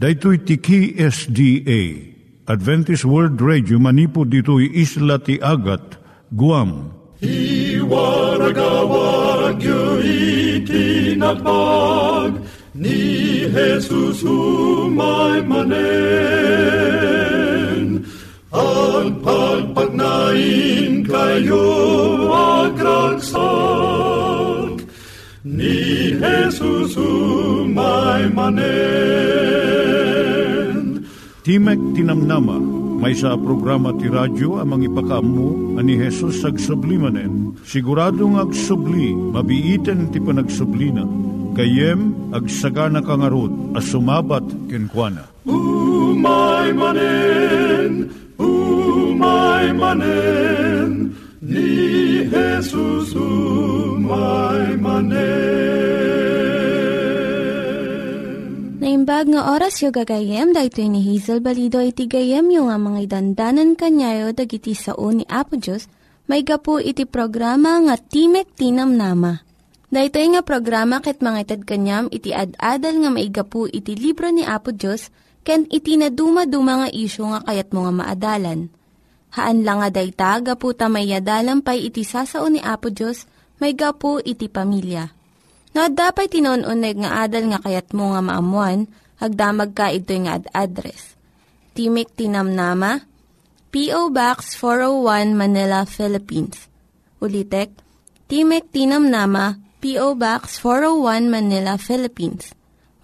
Daitui tiki SDA Adventist World Radio manipod daitui isla ti Agat, Guam. I waragawag yu itinatpag ni Jesus umay manen. Ang pagpagnain kayo agkansak ni Jesus umay manen. Timek ti Namnama. May sa programa ti radyo amang ipakaammo ani Jesus agsublimanen. Siguradong agsubli, mabiiten ti panagsublina. Kayem agsagana kangarod a sumabat kenkuana. Umay manen, ni Jesus umay manen. Naimbag nga oras yung gagayem, dahil ni Hazel Balido iti gagayem yung nga mga dandanan kanyayo dag iti sao ni Apo Diyos, may gapu iti programa nga Timek ti Namnama. Dahil nga programa ket mangited kanyam iti ad-adal nga may gapu iti libro ni Apo Diyos, ken iti na dumaduma nga isyo nga kayat mga maadalan. Haan lang nga dayta, gapu tamayadalam pay iti sao ni Apo Diyos, may gapu iti pamilya. No, dapay tinon-uneg nga adal nga kayat mo nga maamuan, hagdamag ka ito'y nga ad-address. Timek ti Namnama, P.O. Box 401 Manila, Philippines. Ulitek, Timek ti Namnama, P.O. Box 401 Manila, Philippines.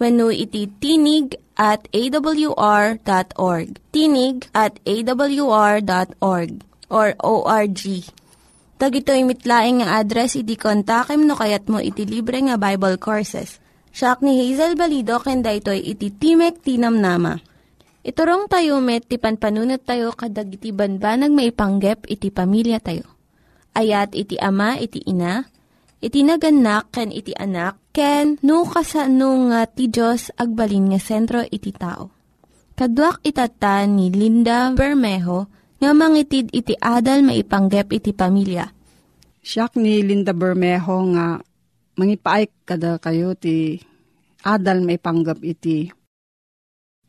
Wenno iti tinig@awr.org. Tinig@awr.org or ORG. Tag ito'y mitlaing nga address, iti kontakem no kayat mo iti libre nga Bible Courses. Siya ni Hazel Balido, kenda ito'y iti Timek ti Namnama. Iturong tayo met, ti panpanunat tayo, kadag iti banbanag maipanggep, iti pamilya tayo. Ayat iti ama, iti ina, iti naganak, ken iti anak, ken no kasano nga ti Diyos, agbalin nga sentro iti tao. Kaduak itata ni Linda Bermejo, nga mangitid iti adal maipanggep iti pamilya. Siak ni Linda Bermejo nga mangipaayk kada kayo ti adal maipanggep iti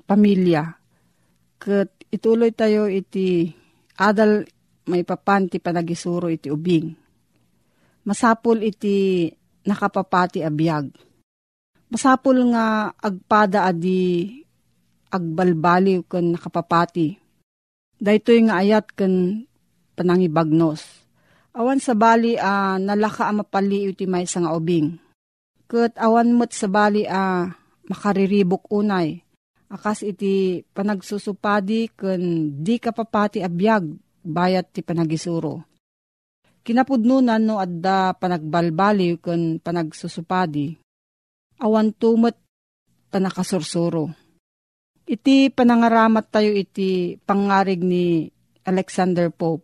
pamilya. Ket ituloy tayo iti adal maipapan ti panagisuro iti ubing. Masapul iti nakapapati abiyag. Masapul nga agpada adi agbalbaliw ken nakapapati. Daytoy nga ayat ken panangibagnos. Awan sa bali nalaka a mapaliw ti maysa nga ubing. Ket awan met sa bali makariribok unay. Akas iti panagsusupadi ken di kapapati abiyag bayat ti panagisuro. Kinapudnunan no adda panagbalbaliw ken panagsusupadi. Awan tumet panakasursuro. Iti panangaramat tayo iti pangarig ni Alexander Pope.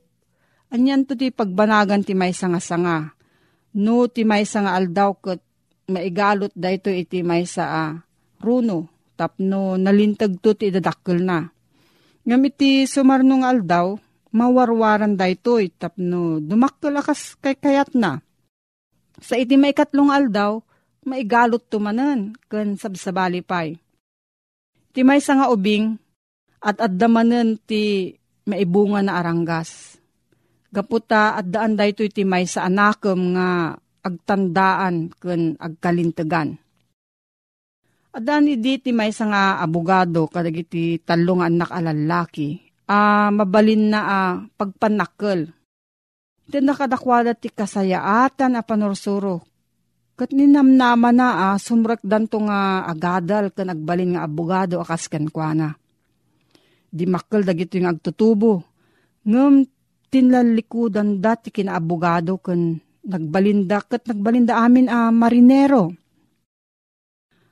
Anyan to ti pagbanagan ti maysa nga sanga. No ti maysa nga aldaw ket maigalot dayto iti maysa runo tapno nalintag to ti idadakkel na. Ngam iti sumarno nga aldaw mawarwaran dayto tapno dumakkel akas kaykayat na. Sa iti maikatlong aldaw maigalot tumanen ken sabsabali pay. Ti maysa nga ubing at addamanen ti maibunga na aranggas. Gaputa addaan daytoy ti maysa anakem nga agtandaan ken agkalintegan. Addaan idi ti maysa nga abogado kadagiti tallo nga anak a lalaki mabalin na pagpanakkel. Iti nakadakwada ti kasayaatan a panursuro. Kat ninamnama na sumrek danto nga agadal ken agbalin nga abogado akas kenkuana. Di makkel dagito nga agtutubo. Ngem tinlalikudan dati kinaabogado ken nagbalinda ket nagbalinda amin marinero.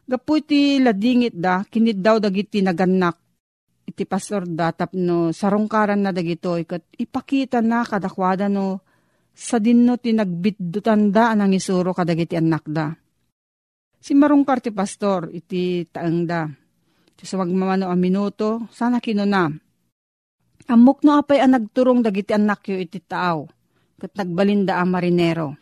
Gapu ti ladingit da kiniddaw dagiti naganak. Iti pastor da tapno sarungkaran na dagitoy ket ipakita na kadakwada no sa dinno ti nagbidutanda anang isuro kadagiti anak da. Si marungkar ti pastor iti taeng da. So wagmamano a minuto, sana kinuna. Amok no apay ang nagturong dagiti anak yu iti taaw, ket nagbalinda a marinero.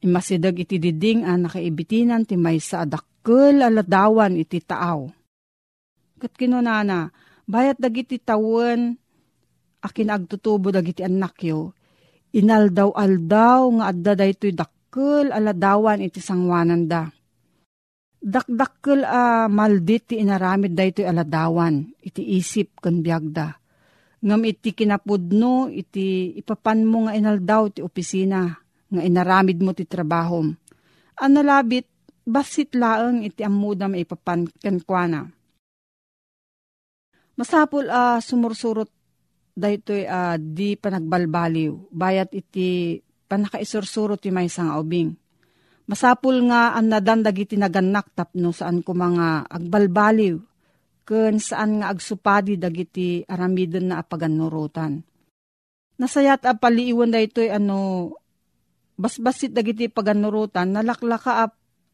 Imasidag iti diding a nakaibitinan ti maysa adakkel aladawan iti taaw. Kat kinunana, bayat dagiti tawon, akin agtutubo dagiti annakyo. Inaldaw-aldaw nga adda daytoy dakkel aladawan iti sangwanan da. Dakdakkel a maldit ti inaramid daytoy aladawan iti isip ken biagda. Ngam iti kinapudno iti ipapan mo nga inaldaw ti opisina nga inaramid mo ti trabahom. Ano labit basit laeng iti ammuda maipapan kenkwana. Masapul a sumursurot daytoy di panagbalbaliw, bayat iti panakaisursurot ti maysang aubing. Masapul nga ang nadandag iti naganak tapno saan ko mga agbalbaliw, ken saan nga agsupadi dagiti aramiden na apaganurutan. Nasayat a paliiwan daytoy ano, basbasit dagiti paganurutan, nalaklaka a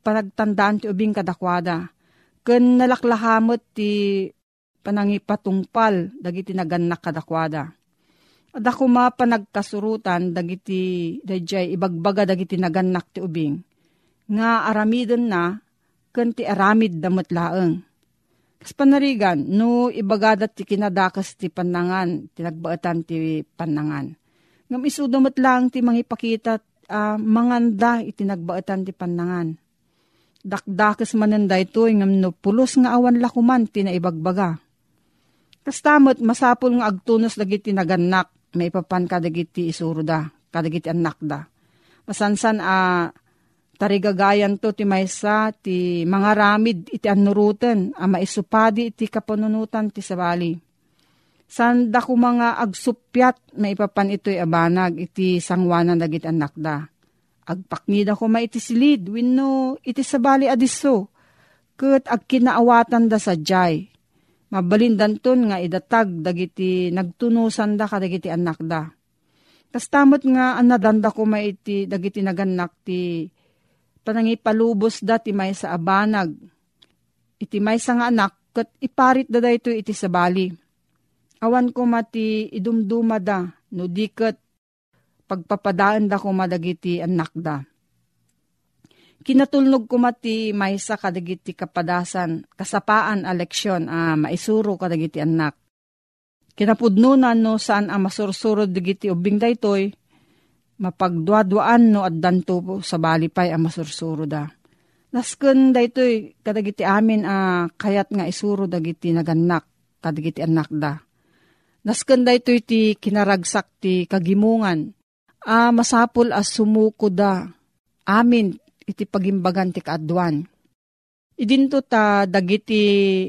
panagtandaan ti ubing kadakwada, ken nalaklahamot ti panangipatungpal dagiti naganak kadakwada. Ada kuma panagkasurutan dagiti dayjay ibagbaga dagiti naganak ti ubing nga aramiden na ken ti aramid damet laeng. Kas panarigan no ibagadat ti kinadakas ti pannangan ti nagbaetan ti pannangan. Ngam isu damet laeng ti mangipakita manganda iti nagbaetan ti pannangan. Dakdakes manenday toy ngam no pulos nga awan lakuman ti naibagbaga. Kas tamot masapol nga agtunos dagiti naganak maipapan kadagiti isuruda kadagiti annakda. Masansan a tarigagayan to ti maysa ti mangaramid iti annuruten a maisupadi iti kapanunutan ti sabali. Sanda ko mga agsupyat maipapan itoy abanag iti sangwanan dagiti annakda. Agpaknida ko maitisilid, winno iti sabali adiso, ket agkinaawatan da sadyay. Mabalindan ton nga idatag dagiti nagtunusan da kadagiti anak da. Kas tamot nga anadanda ko maiti dagiti naganak ti panangipalubos da ti maysa abanag. Iti maysa nga anak ket iparit da dayto iti sabali. Awan ko mati idumduma da no diket pagpapadaan da kuma dagiti anak da. Kinatulnog kuma ti maysa kadagiti kapadasan, kasapaan a leksyon a maisuro kadagiti anak. Kinapudnunan no saan a masursuro dagiti ubing daytoy, mapagduaduan no addan to sabali pay a masursuro da. Nasken daytoy kadagiti amin a kayat nga isuro dagiti naganak kadagiti anak da. Nasken daytoy ti kinaragsak ti kagimungan. Masapul as sumuko da amin iti pagimbagan ti kaadwan. Idinto ta dagiti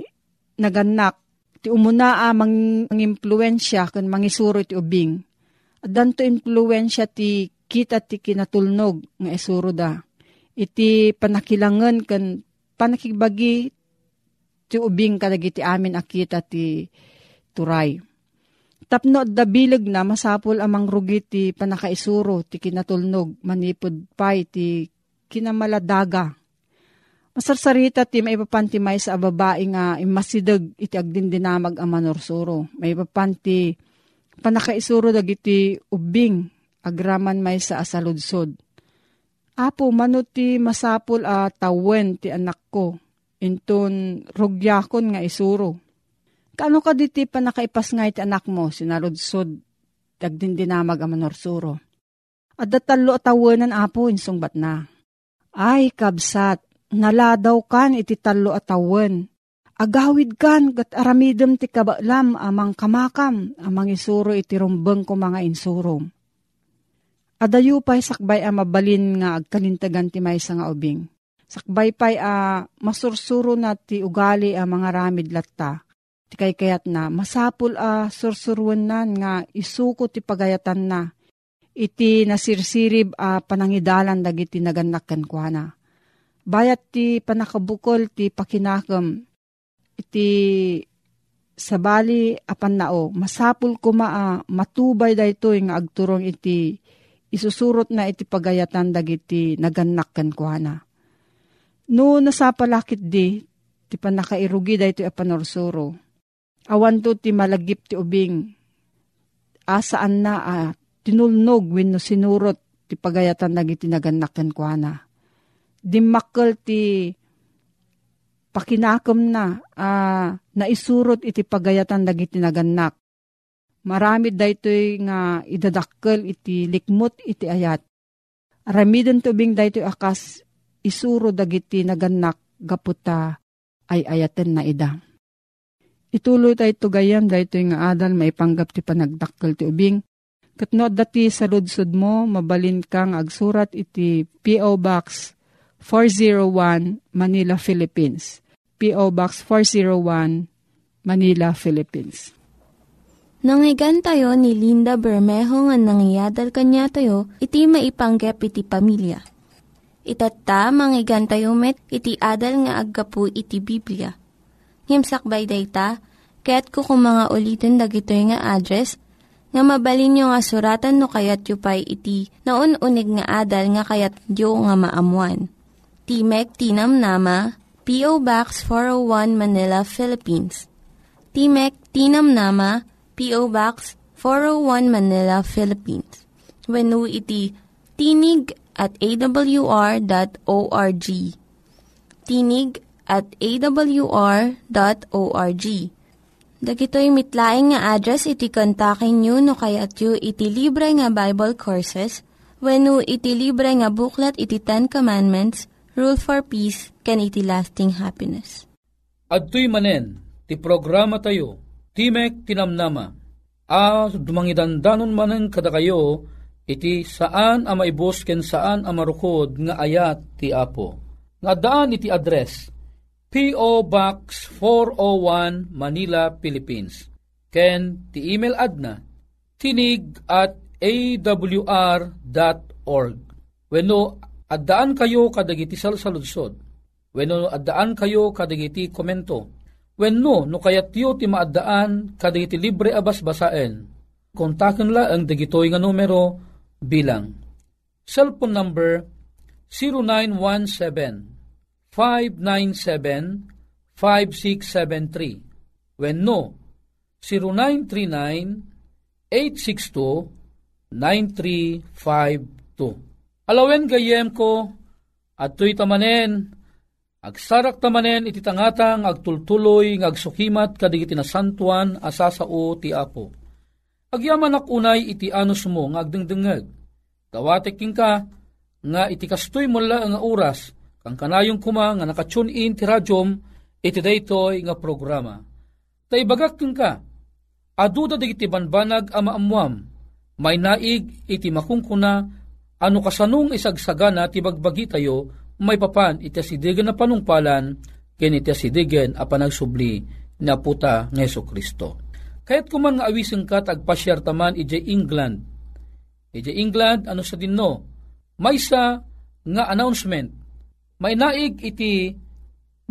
naganak ti umuna mangimpluensya ken mangisuro ti ubing. Addanto impluensya ti kita ti kinatulnog nga isuro da. Iti panakilangen ken panakibagi ti ubing kadagiti amin akita ti turay. Tapno da bileg na masapol amang rugi ti panakaisuro ti kinatulnog manipod pay ti kinamaladaga. Masarsarita ti maipapanti maysa a babae nga imasideg iti agdindinamag a manursuro. Maipapanti panakaisuro dagiti ubing agraman maysa a saludsod. Apo mano ti masapol a tawen ti anak ko inton rugyakon nga isuro. Kaano ka diti panakaipas nga iti anak mo, sinaludsod, dagdindinamag a manorsuro. At datalo atawanan apo, insungbat na. Ay, kabsat, naladaw kan iti talo atawan. Agawid kan, gat aramidem ti kabaklam, amang kamakam, amang isuro iti rumbeng ko mga insurom. Adayo pa'y sakbay a mabalin nga agkalintagan ti maysa nga ubing. Sakbay pa'y masursuro na ti ugali a mga ramid latta. Ti kaykayat na masapul a sursuruenan nga isuko ti pagayatan na iti nasirsirib a panangidalan dagiti naganak kenkwana. Bayat ti panakabukol ti pakinakem iti sabali apan nao masapul kuma a matubay daytoy nga agturong iti isusurot na iti pagayatan dagiti naganak kenkwana. No nasapalakit di ti panakairugi daytoy a panorsuro. Awan to ti malagip ti ubing, asaan na tinulnog wenno sinurot ti pagayatan dagiti naganak kenkwana. Dimmakkel ti pakinakom na, naisurot iti pagayatan dagiti naganak. Maramid da ito'y nga idadakkel iti likmot iti ayat. Aramidon tubing da ito'y akas isuro dagiti naganak gaputa ay ayaten na ida. Ituloy tayo ito gayam da ito'y nga adal maipanggap ti panagdakkel ti ubing. Katno dati sa ludsud mo, mabalin kang agsurat iti P.O. Box 401 Manila, Philippines. P.O. Box 401 Manila, Philippines. Nangyigan tayo ni Linda Bermejo nga nangyadal kanya tayo, iti maipanggep iti pamilya. Itata, mangyigan tayo met, iti adal nga aggapu iti Biblia. Ngimsakbay dayta, kaya't kukumanga ulitin dagito nga address, nga mabalin nyo nga suratan no kayat yu pa'y iti na unig nga adal nga kayat yu nga maamuan. Timek ti Namnama, P.O. Box 401 Manila, Philippines. Timek ti Namnama, P.O. Box 401 Manila, Philippines. Wenu iti tinig@awr.org. Tinig@awr.org. Dagitoy mitlaing nga address iti kontakin nyo no kayat yu iti libre nga Bible Courses wenno iti libre nga buklat iti Ten Commandments, Rule for Peace, can iti lasting happiness. Adtoy manen, ti programa tayo, Timek ti Namnama. Dumangidandanon manen kada kayo, iti saan a maibos ken saan a marukod nga ayat ti Apo. Nga daan iti address, P.O. Box 401 Manila, Philippines. Ken ti email adna, tinig@awr.org. Wenno addaan kayo kadagiti salsaludsod. Wenno addaan kayo kadagiti komento. Wenno no kayatyo ti maaddaan kadagiti libre abas basaen. Kontaken la ang dagitoy nga numero bilang cellphone number 0917-597-5673. Wenno 0939-862-9352. Alawen gayem ko, at tuy tamanen, agsarak tamanen iti tangatang agtultuloy ngagsukimat kadigiti na santuan asasao ti Apo. Agyaman akunay iti anus mo ngagdengdengeg. Dawateking ka, nga iti kastoy mula nga oras, kang kanayong kuma nga nakatune in ti radyom, iti daytoy nga programa. Taibagak ka, aduda digiti banbanag ama amuam, may naig iti makungkuna, ano kasanung isagsagana ti bagbagi tayo, may papan itasidigan na panungpalan, ken itasidigan a panagsubli ni Aputa ng Jesucristo. Kaya't kuman nga awisin ka tagpasyar taman ije England. Ije England, ano sa dinno? May sa nga announcement. May naig iti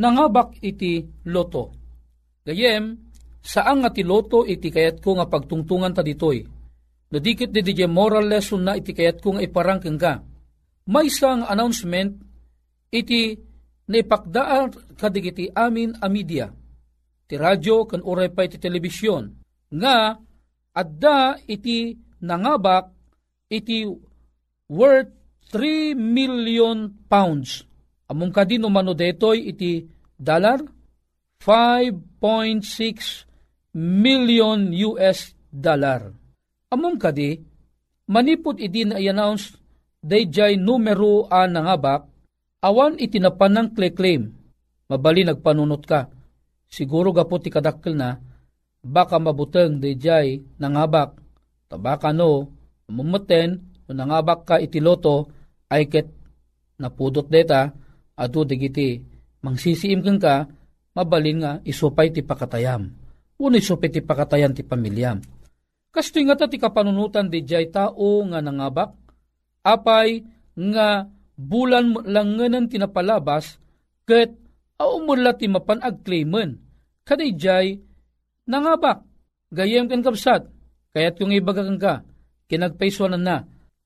nangabak iti loto. Gayem, saang nga ti loto iti kayat ko nga pagtungtungan ta ditoy. Nadikit DJ moral lesson na iti kayat kong iparangking ka. May isang announcement iti naipakdaan kadigiti amin a media. Ti radyo kan uray pa iti telebisyon. Nga adda iti nangabak iti worth 3 million pounds. Among kadino mano detoy iti dollar 5.6 million US dollar. Among kadi, manipod iti na i-announce dayjay numero a nangabak, awan iti napanang claim. Mabali nagpanunot ka. Siguro gapo ti kadakkel na, baka mabuteng dayjay nangabak. Tabaka no, mumuten, no nangabak ka iti loto, ay ket napudot deta, adu digiti, mangsisiim kang ka, mabalin nga isupay ti pakatayam. Una isupay ti pakatayam ti pamilyam. Kastoy nga ti kapanunutan di jay tao nga nangabak, apay nga bulan langanan tinapalabas, ket aumula ti mapanagklaimen, kaday jay nangabak, gayem ken kapsat, kaya't kung ibagakan ka, kinagpaiswanan na,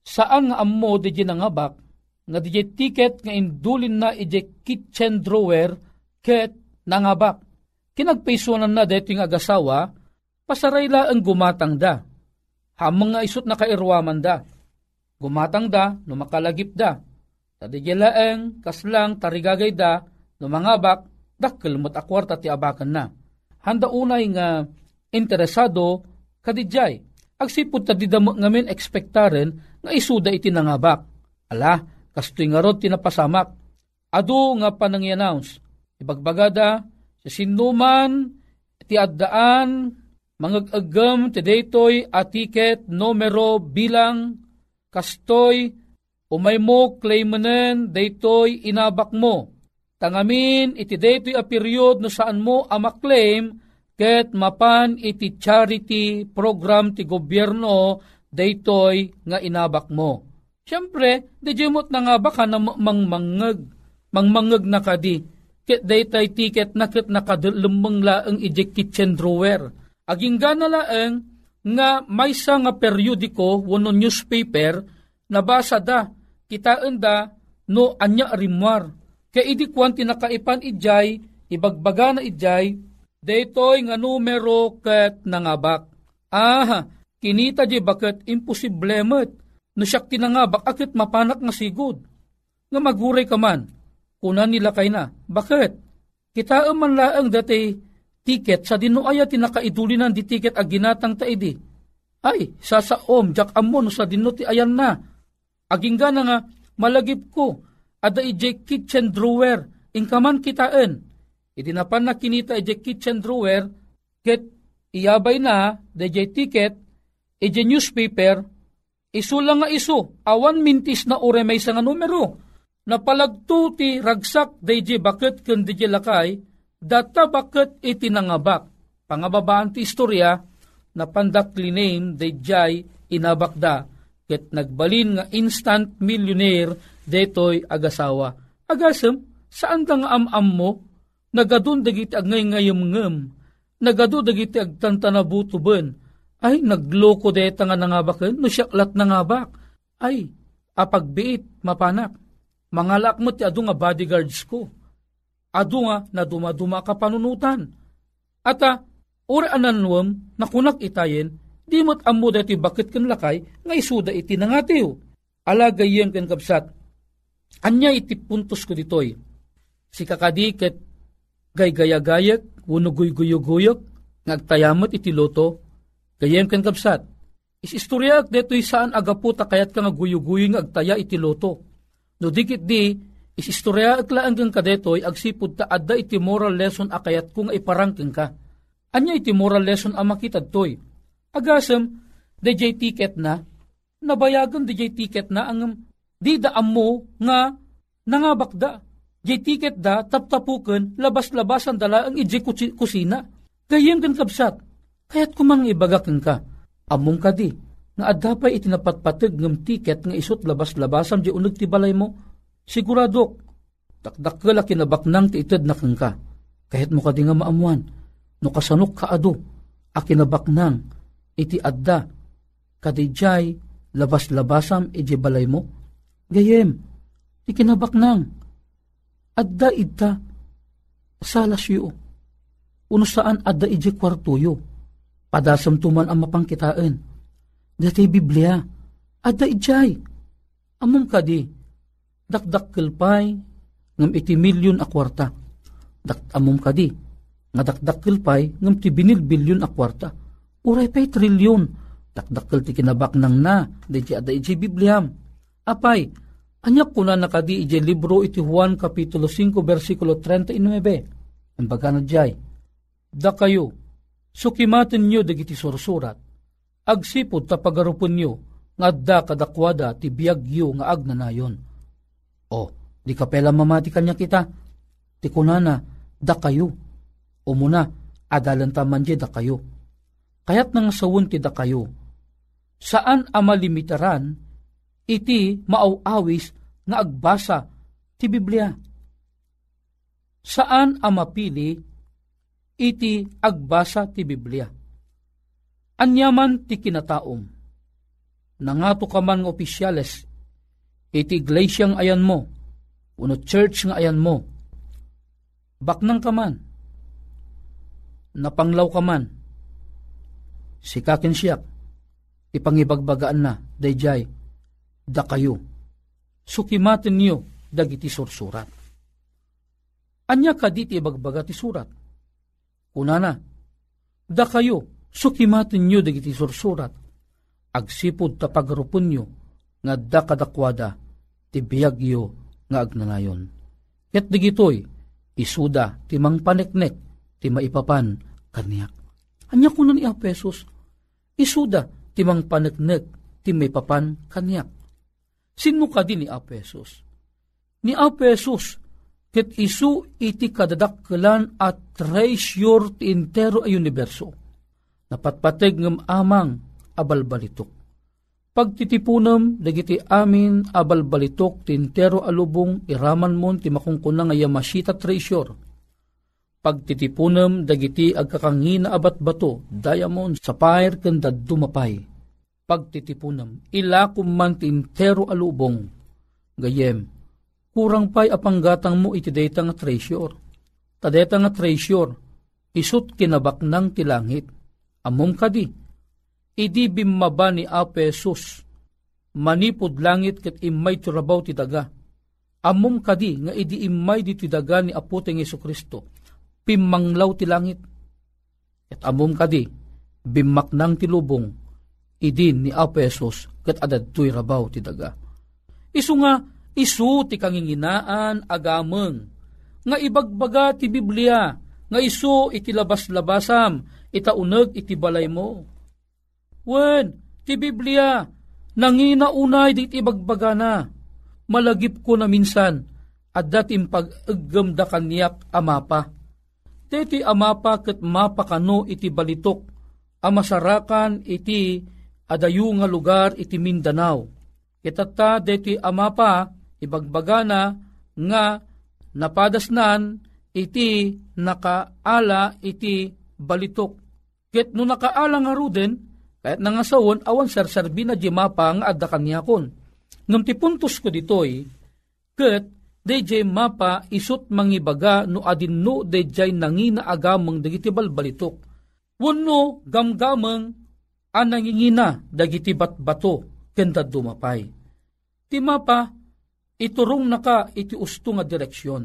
saan nga ammo di jay nangabak, nga di jay tiket nga indulin na ijay kitchen drawer, ket nangabak, kinagpaiswanan na dito yung agasawa, pasarayla ang gumatang da, hamang nga isot na kairwaman da, gumatang da, numakalagip da, tadigila ang kaslang tarigagay da, numangabak, dakkel met akwarta ti abaken na. Handa unay nga interesado kadidjay. Agsipud ta didamo ngamin ekspektaren nga isuda iti nangabak. Ala, kastoy nga rod tinapasamak. Adu nga panangi-announce. Ibagbagada, sa sinuman, ti addaan, mangag-agam, ti daytoy, atiket, numero, bilang, kastoy, umay mo, claimanen, daytoy, inabak mo. Tangamin, iti daytoy a period no saan mo amaklaim, ket mapan iti charity program ti gobyerno daytoy nga inabak mo. Siyempre, dijimot na nga baka na mangmangag na kadi. Ket daytoy tiket na ket nakadulumang laeng ijekit sendrower. Aging gana laeng nga maysa nga periodiko wano newspaper nabasa da kitaan da no anya rimwar. Kaya idikwan tinakaipan ijay, ibagbaga na ijay, daytoy nga numero ket nangabak. Aha, kinita di baket imposible met. No siyak tinangabak akit mapanak nga sigud. Nga maguray ka man, kunan nila kay na. Bakit? Kitaan man laang dati tiket sa dinuaya tinakaidulinan di tiket aginatang taidi. Ay, sasaom, jak amon sa dinuti ayan na. Agingga na nga, malagip ko, ada ije kitchen drawer, inkaman kitaan. Idinapan na kinita ije kitchen drawer, ket iyabay na, da ije ticket, ije newspaper, isu lang nga isu, awan mintis na ure may isang numero. Napalagto ti ragsak da ije bakit kun da ije lakay, data bakit itinangabak. Pangababaan ti istorya, napandakli name da ije inabak da, ket nagbalin nga instant millionaire detoy agasawa. Agasem, saan da nga am-am mo? Nagadun dagiti agngay ngayamngam, nagadu dagiti agtantanabutuban, ay nagloko deta nga nangabaken, no siyaklat nangabak, ay apagbiit mapanak, mangalak mo ti adu nga bodyguards ko, adu nga na dumaduma ka panunutan, ata ura ananwam nakunak itayen, di mo't ammo deti bakit ken lakay, nga isuda iti nangatiw, alagayem ken kapsat, anya iti puntos ko ditoy, si kakadiket gaygayagayak, wano guy-guyog-guyog, nagtayamat iti loto, gayem ken kapsat. Isistoryak detoy saan agaputa kayat ka nga guy-guyog agtaya iti loto. No dikit di, isistoryak laang kang kadetoy, agsipud ta adda iti moral lesson akayat kung iparangking ka. Anya iti moral lesson amakitad toy. Agasem, DJ ticket na, nabayagan DJ ticket na, ang di daam mo nga nangabakda. Jay tiket da, taptapuken, labas-labasan dala ang ije kusina. Gayem ken kapsat, kaya't kumang ibagaken ka. Among ka di, nga adapay itinapatpateg ng tiket nga isot labas-labasan di uneg ti balay mo. Siguradok, takdakkel a kinabaknang ti ited na ken ka. Kaya't mo ka di nga maamuan, no kasanok ka adu, a kinabaknang iti adda, kadijay labas-labasam ije balay mo. Gayem, ti kinabaknang, adda idda salas yu. Uno saan adda ije kwartuyo. Padasam tuman ang mapangkitaan. Dati Biblia, adda ijay. Amom kadi, dakdakkel pay, ngam iti milyon a kwarta. Amom kadi, nga dakdakkel pay, ngam ti binil-bilyon a kwarta. Uray pay trilyon. Dakdakkel ti kinabak nang na, dati adda ije Biblia. Apay, anyak ko na nakadi ije libro iti Juan Kapitulo 5 versikulo 39. Ang baga na jay, da kayo, sukimatin nyo dagiti sursurat, agsipod tapagarupon nyo, nga da kadakwada ti biyagyo nga agnanayon. O, di kapela mamati kanya kita, ti kunana, da kayo, o muna, adalantaman jay da kayo. Kaya't nang sawun ti da kayo, saan amalimitaran, iti mauawis nga agbasa ti Biblia. Saan ang mapili iti agbasa ti Biblia? Anyaman ti kinataom, nangato ka man ng opisyales, iti iglesia nga ayan mo, uno church nga ayan mo, baknang ka man, napanglaw ka man, sikakin siyak, ipangibagbagaan na, dayjay, da kayo, sukimaten nyo, dagiti sursurat. Anya ka diti bagbaga ti surat. Unana, da kayo sukimatin nyo dagiti sursurat, agsipod tapagrupon nyo, nga da kadakwada, ti biyagyo nga agnanayon. Ket digitoy, isuda ti mangpaneknek, ti maipapan kaniak. Anya kunan ni Apesos, isuda ti mangpaneknek, ti maipapan kaniak. Sino ka din ni Apesos? Ni Apesos, ket isu iti kadadakkelan at treasure ti entero a universo. Napatpateg ng amang abalbalitok. Pagtitipunem dagiti amin abalbalitok ti entero a lubong iraman mon ti makungkuna nga yamasita treasure. Pagtitipunem dagiti agkakangina abatbato, diamond, sapphire ken daddu mapay. Pagtitipunem ilakum man ti entero a lubong gayem kurang pa'y apanggatang mo iti data nga treasure. Tadeta nga treasure, isut kinabak ng tilangit. Among kadi, idi bimaba ni Apesos, manipod langit ket imay turabaw ti daga. Among kadi, nga idi imay di ti daga ni apoteng Jesucristo, pimanglaw ti langit. At among kadi, bimaknang ti lubong, idi ni Apesos, ket adadtoy rabaw ti daga. Isu nga, isu ti kanginginaan agameng, nga ibagbaga ti Biblia, nga isu iti labas-labasam, itauneg iti balay mo. Wen, ti Biblia, nanginaunay dit ibagbaga na, malagip ko na minsan, at datim pag-aggam da kaniyak amapa. Teti amapa ket mapakano iti balitok, amasarakan iti adayu nga lugar iti Mindanao. Kitata deti amapa, ibagbagana nga napadasnan iti nakaala iti balitok. Ket no nakaala nga ruden, kahit nangasawon awan sarsarbi na jemapa nga adda kaniakon. Ngem ti puntos ko ditoy, ket dayjay mapa isut mangibaga no adinno dayjay nangina agameng dagiti balbalitok. Wenno gamgameng a nangingina dagiti batbato kenda dumapay. Ti mapa iturong naka iti usto nga direksyon.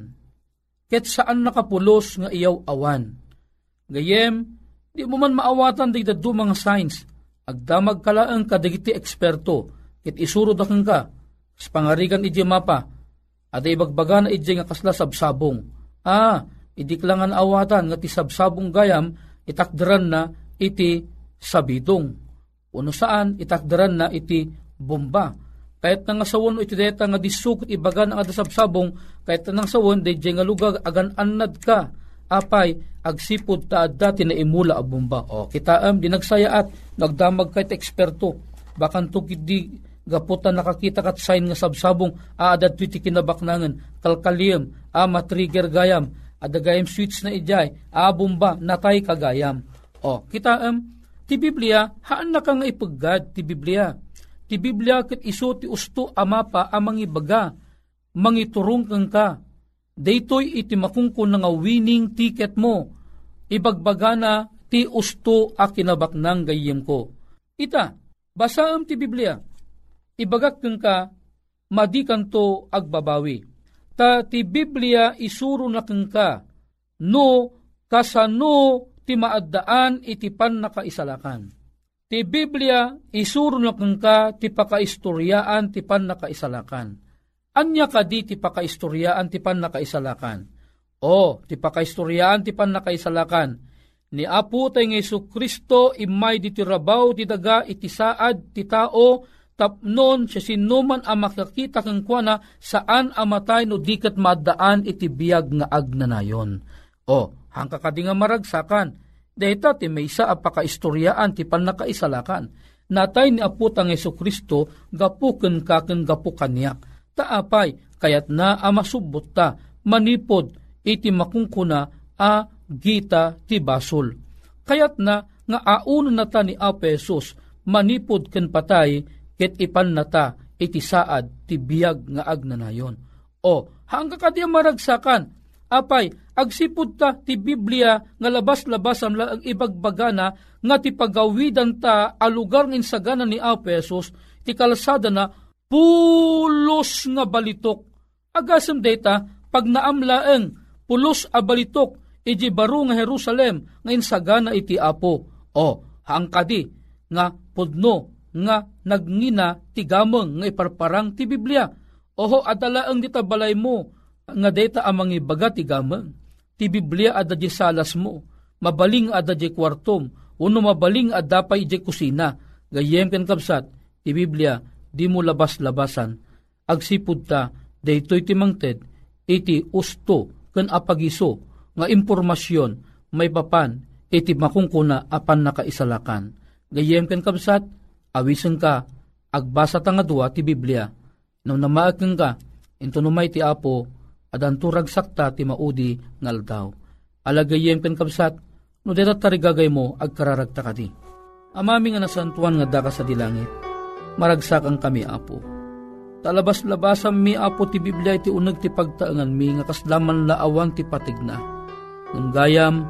Ket saan nakapulos nga iyaw awan. Gayem, di mo man maawatan di dadu mga signs. Agdamag kalaang kadagiti eksperto. Ket isuro dakan ka. Sa pangarigan iti mapa. At ibagbaga na iti nga kasla sabsabong. Idiklangan awatan nga ti sabsabong gayam itakderan na iti sabidong. Uno saan itakderan na iti bomba. Kahit nang asawon iti deta nga disukot ibagan ang adasabsabong, kahit nang asawon dayjay nga lugar agan annad ka, apay agsipod ta adda tinaimula a bomba. O kitaam dinagsaya at nagdamag kahit eksperto, bakan tukid di gaputan nakakita kat sign nga sabsabong aadad iti kinabaknangen, kalkaliem, matrigger gayam, adagayam switch na ijay, bomba natay kagayam. O kitaam ti Biblia haan na ka nga ipaggad ti Biblia. Ti Biblia ket isu ti usto amapa amang ibaga, mangiturong kang ka. Daytoy iti makungkon nga winning ticket mo. Ibagbaga na ti usto a kinabaknang gayem ko. Ita, basaam ti Biblia. Ibagak kang ka, madikanto agbabawi. Ta ti Biblia isuro na kang ka, no kasano ti maaddaan iti pannakaisalakan. Ti Biblia, isuro na kang ka, ti pakaistoryaan, ti pan nakaisalakan. Anya ka di ti pakaistoryaan, ti pan nakaisalakan. O, ti pakaistoryaan, ti pan nakaisalakan. Ni Apo tayong Jesucristo, imay di ti rabaw, ti daga, itisaad, ti tao, tapnon, siya sinuman ang makakita kang kuana, saan amatay no dikat maddaan, iti biyag nga agnanayon. O, hangka ka di nga maragsakan. Dahita ti may isa apakaistoryaan ti panakaisalakan. Natay ni aputang Jesucristo gapuken kaken gapukaniak. Taapay kayat na amasubot ta manipod iti makungkuna a gita ti basol. Kayat na nga aun na ta ni Apesos manipod ken patay ket ipan nata iti saad ti biyag nga agnanayon. O hangka kadi maragsakan. Apay, agsipod ta ti Biblia nga labas-labasam laang ibagbagana nga ti pagawidan ta a lugar ng insagana ni Apesos ti kalsada na pulos nga balitok. Agasem data pag naamlaeng pulos a balitok iji baro nga Jerusalem ngayon sagana iti Apo. O, haangkadi nga pudno nga nagngina ti gameng nga iparparang ti Biblia. Oho adala ang ditabalay mo nga data amang ibaga ti gameng. Ti Biblia ada di salas mo, mabaling ada di kwartom, uno mabaling ada pa iji kusina. Gayem ken kapsat, ti Biblia di mo labas-labasan. Agsipud ta, daytoy ti mangted, iti usto ken apagiso nga impormasyon may papan iti makungkuna apan nakaisalakan. Gayem ken kapsat, awisen ka, agbasa ta nga dua ti Biblia. Nang namaaken ka, ento numay ti Apo, adanto ragsakta ti maudi ngaldaw. Alagayem ken kapsat, no deta tarigagay mo agkararagta kadi. Amami nga nasantuan nga daka sa dilangit, maragsakan kami Apo. Talabas-labasam mi Apo ti Biblia iti uneg ti pagtaengan mi nga kaslaman laawang ti patigna. Ng gayam,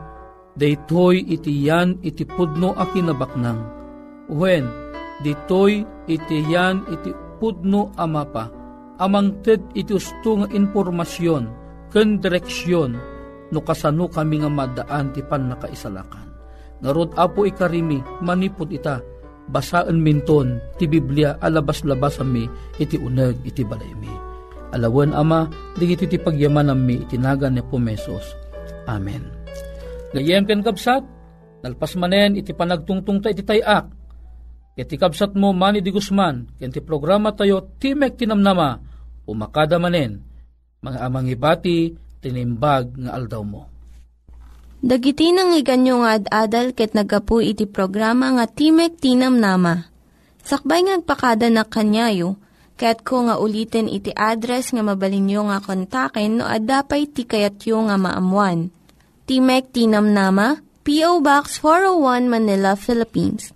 daytoy iti yan iti pudno a kinabaknang. Uwen, ditoy iti yan iti pudno amapa, amangted iti usto nga impormasyon, ken direksyon, no kasano kami nga madaan ti pannakaisalakan. Ngarod Apo ikarimi, manipod ita, basaan minton, ti Biblia alabas-labasami, iti uneg, iti balaymi. Alawan Ama, digiti ti pagyamanami, itinagan ni Pumesos. Amen. Gayem ken kapsat, nalpas manen, iti panagtungtungta iti tayak, iti kabsat mo Manny De Guzman, iti programa tayo Timek ti Namnama, umakada manen, mga amang ibati, tinimbag nga aldaw mo. Dagiti nangyiganyo nga ad-adal ket nagapu iti programa nga Timek ti Namnama. Sakbay ngagpakada na kanyayo, kaya't ko nga ulitin iti address nga mabalinyo nga kontaken no ad-dapay tikayatyo nga maamuan. Timek ti Namnama, P.O. Box 401 Manila, Philippines.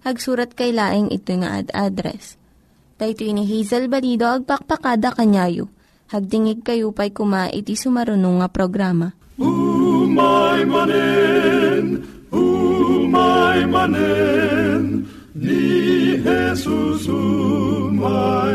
Hagsurat kay laing ito nga ad-address. Dahito ni Hazel Balido, agpakpakada kanyayo. Hagdingig kayo pa'y kuma iti sumarunong nga programa. Umay manen, ni Jesus umay.